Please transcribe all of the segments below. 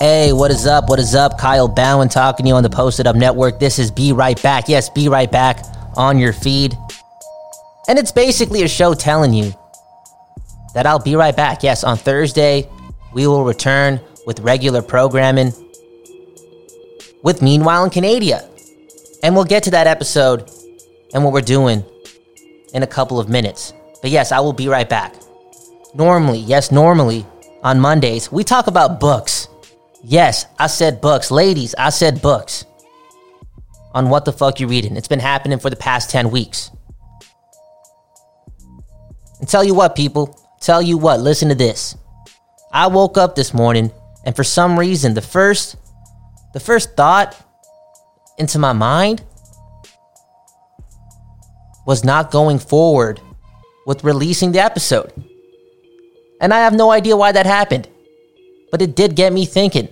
Hey, what is up? Kyle Bowen talking to you on the Post It Up Network. This is Be Right Back. Yes, Be Right Back on your feed. And it's basically a show telling you that I'll be right back. Yes, on Thursday, we will return with regular programming with Meanwhile in Canada. And we'll get to that episode and what we're doing in a couple of minutes. But yes, I will be right back. Normally, on Mondays, we talk about books. Yes, I said books. Ladies, I said books. On What the Fuck You Reading. It's been happening for the past 10 weeks. And tell you what, people. Tell you what, listen to this. I woke up this morning, and for some reason, the first thought into my mind was not going forward with releasing the episode. And I have no idea why that happened. But it did get me thinking.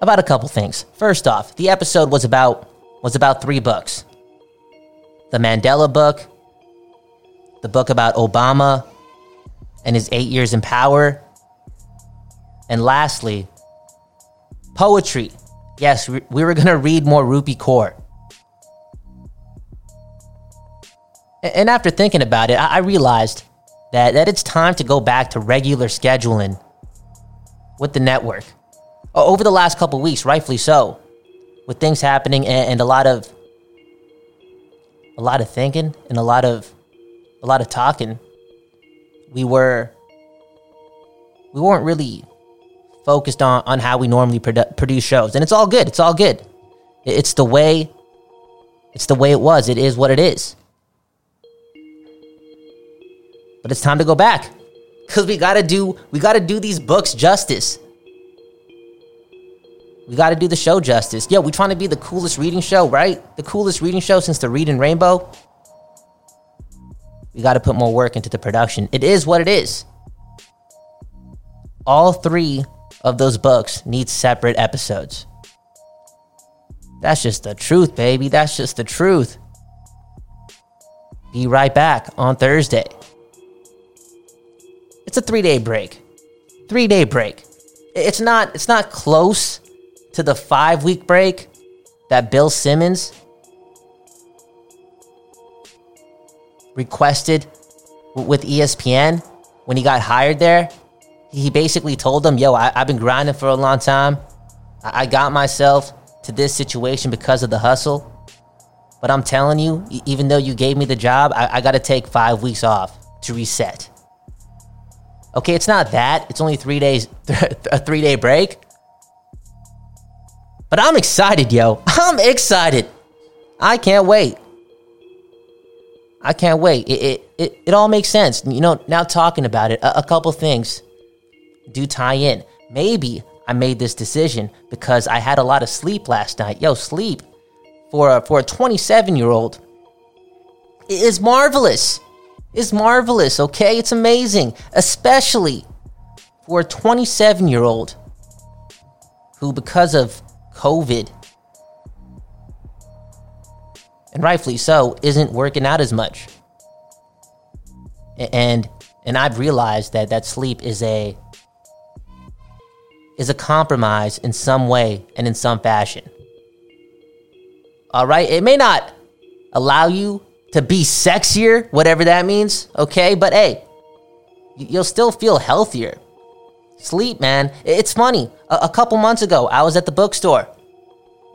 About a couple things. First off, the episode was about 3 books. The Mandela book, the book about Obama and his 8 years in power, and lastly, poetry. Yes, we were going to read more Rupi Kaur. And after thinking about it, I realized that it's time to go back to regular scheduling with the network. Over the last couple weeks, rightfully so, with things happening and a lot of thinking and a lot of talking, we weren't really focused on how we normally produce shows, and it's all good. It's the way it was. It is what it is. But it's time to go back, because we gotta do these books justice. We gotta do the show justice. Yo, we trying to be the coolest reading show, right? The coolest reading show since the Reading Rainbow. We gotta put more work into the production. It is what it is. All 3 of those books need separate episodes. That's just the truth, baby. That's just the truth. Be right back on Thursday. It's a 3-day break. It's not close to the 5-week break that Bill Simmons requested with ESPN when he got hired there. He basically told them, yo, I've been grinding for a long time. I got myself to this situation because of the hustle. But I'm telling you, even though you gave me the job, I got to take 5 weeks off to reset. Okay, it's not that. It's only 3 days, a 3-day break. But I'm excited, yo. I'm excited. I can't wait. It all makes sense. You know, now talking about it, a couple things do tie in. Maybe I made this decision because I had a lot of sleep last night. Yo, sleep for a 27-year-old is marvelous. It's marvelous, okay? It's amazing, especially for a 27-year-old who, because of COVID, and rightfully so, isn't working out as much. And I've realized that sleep is a compromise in some way and in some fashion. All right? It may not allow you to be sexier, whatever that means, okay? But hey, you'll still feel healthier. Sleep, man. It's funny. A couple months ago, I was at the bookstore,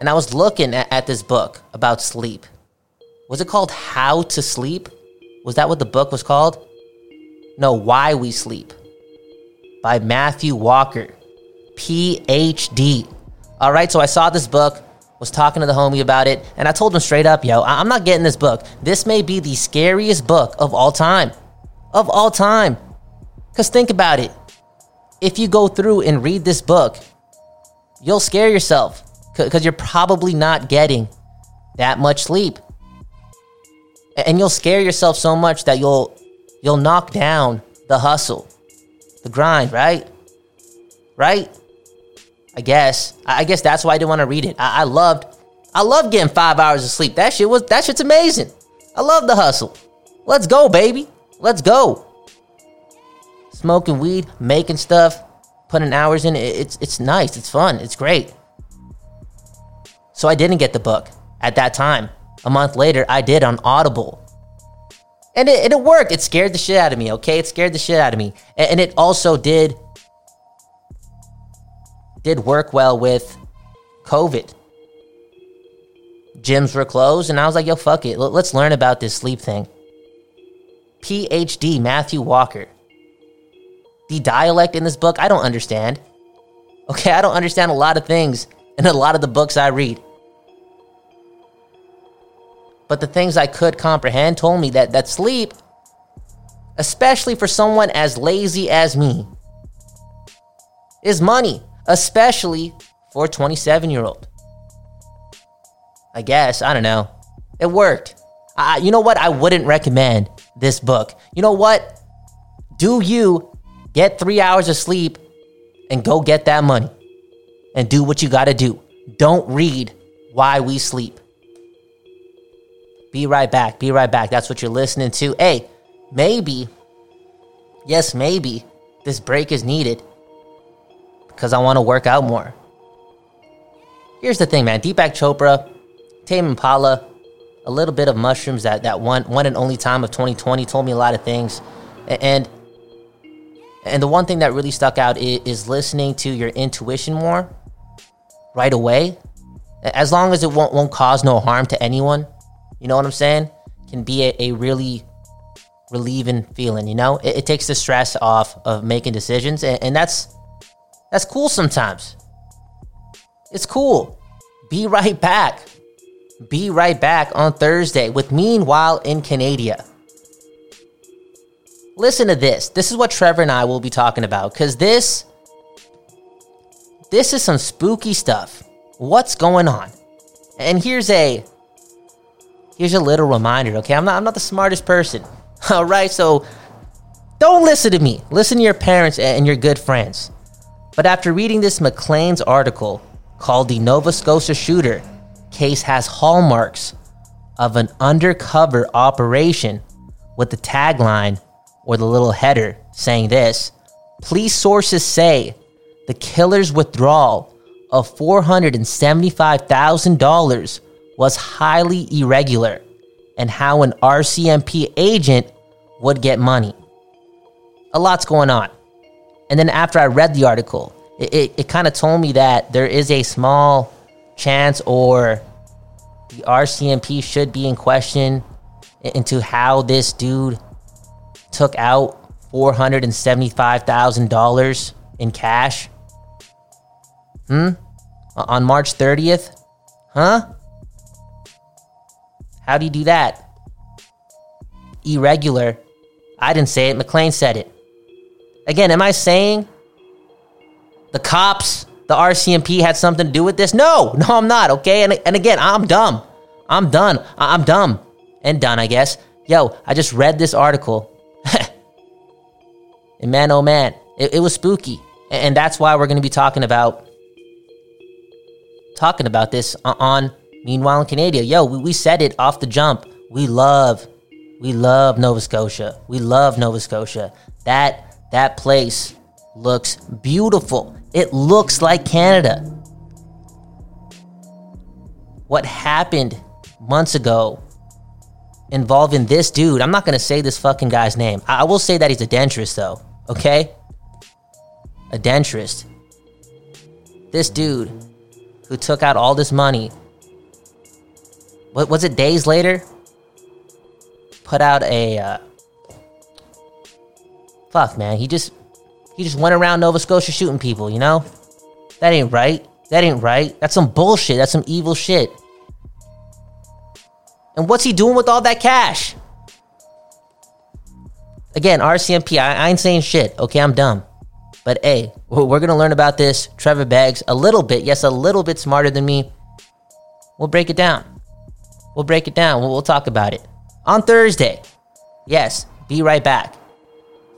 and I was looking at this book about sleep. Was it called How to Sleep? Was that what the book was called? No, Why We Sleep, by Matthew Walker, PhD. All right, so I saw this book. Was talking to the homie about it, and I told him straight up, yo, I'm not getting this book. This may be the scariest book of all time. Because think about it. If you go through and read this book, you'll scare yourself because you're probably not getting that much sleep. And you'll scare yourself so much that you'll knock down the hustle, the grind, right? Right? I guess that's why I didn't want to read it. I loved getting 5 hours of sleep. That shit's amazing. I love the hustle. Let's go, baby. Let's go. It's smoking weed, making stuff, putting hours in. It's nice. It's fun. It's great. So I didn't get the book at that time. A month later, I did on Audible. And it worked. It scared the shit out of me, okay? It scared the shit out of me. And it also did work well with COVID. Gyms were closed, and I was like, yo, fuck it. Let's learn about this sleep thing. PhD Matthew Walker. The dialect in this book, I don't understand. Okay, I don't understand a lot of things in a lot of the books I read. But the things I could comprehend told me that sleep, especially for someone as lazy as me, is money, especially for a 27-year-old. I guess, I don't know. It worked. You know what? I wouldn't recommend this book. You know what? Do you get 3 hours of sleep and go get that money and do what you got to do. Don't read Why We Sleep. Be right back. Be right back. That's what you're listening to. Hey, maybe, yes, maybe this break is needed because I want to work out more. Here's the thing, man. Deepak Chopra, Tame Impala, a little bit of mushrooms, that one and only time of 2020 told me a lot of things. And the one thing that really stuck out is listening to your intuition more right away. As long as it won't cause no harm to anyone. You know what I'm saying? Can be a really relieving feeling, you know? It takes the stress off of making decisions, and that's cool sometimes. It's cool. Be right back. Be right back on Thursday with Meanwhile in Canada. Listen to this. This is what Trevor and I will be talking about, because this is some spooky stuff. What's going on? And here's a little reminder, okay? I'm not the smartest person. All right, so don't listen to me. Listen to your parents and your good friends. But after reading this Maclean's article called "The Nova Scotia Shooter Case Has Hallmarks of an Undercover Operation," with the tagline or the little header saying this: police sources say the killer's withdrawal of $475,000 was highly irregular, and how an RCMP agent would get money. A lot's going on. And then after I read the article, it kind of told me that there is a small chance, or the RCMP should be in question into how this dude took out $475,000 in cash. On March 30th? Huh? How do you do that? Irregular. I didn't say it. Maclean said it. Again, am I saying the cops, the RCMP had something to do with this? No, I'm not, okay? And again, I'm dumb. I'm done. I'm dumb. And done, I guess. Yo, I just read this article. And man, oh man, it was spooky. And that's why we're going to be talking about this on Meanwhile in Canada. Yo, we said it off the jump. We love Nova Scotia. We love Nova Scotia. That place looks beautiful. It looks like Canada. What happened months ago involving this dude, I'm not going to say this fucking guy's name. I will say that he's a dentist, though. Okay? A dentist. This dude who took out all this money, what was it, days later? Put out a fuck, man. He just went around Nova Scotia shooting people, you know? That ain't right. That ain't right. That's some bullshit. That's some evil shit. And what's he doing with all that cash? Again, RCMP, I ain't saying shit. Okay, I'm dumb. But hey, we're going to learn about this. Trevor Beggs, a little bit, yes, a little bit smarter than me. We'll break it down. We'll break it down. We'll talk about it on Thursday. Yes, be right back.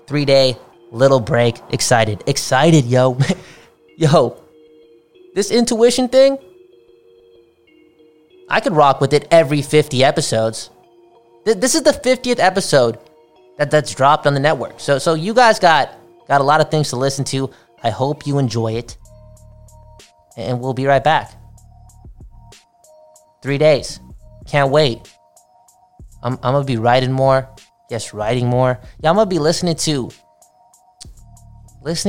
3-day little break. Excited, yo. Yo, this intuition thing, I could rock with it every 50 episodes. This is the 50th episode that's dropped on the network. So you guys got Got a lot of things to listen to. I hope you enjoy it. And we'll be right back. 3 days. Can't wait. I'm going to be writing more. Yes, writing more. Yeah, I'm going to be listening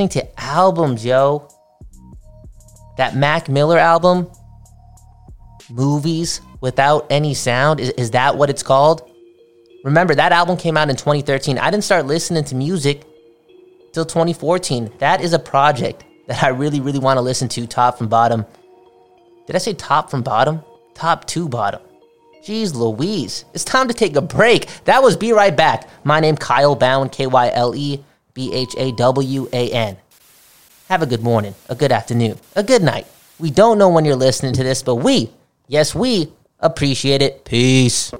to albums, yo. That Mac Miller album, Movies Without Any Sound, is that what it's called? Remember, that album came out in 2013. I didn't start listening to music till 2014. That is a project that I really, really want to listen to, top from bottom. Did I say top from bottom? Top to bottom. Jeez Louise. It's time to take a break. That was Be Right Back. My name, Kyle Bowen, Kyle Bhawan. Have a good morning, a good afternoon, a good night. We don't know when you're listening to this, but we appreciate it. Peace.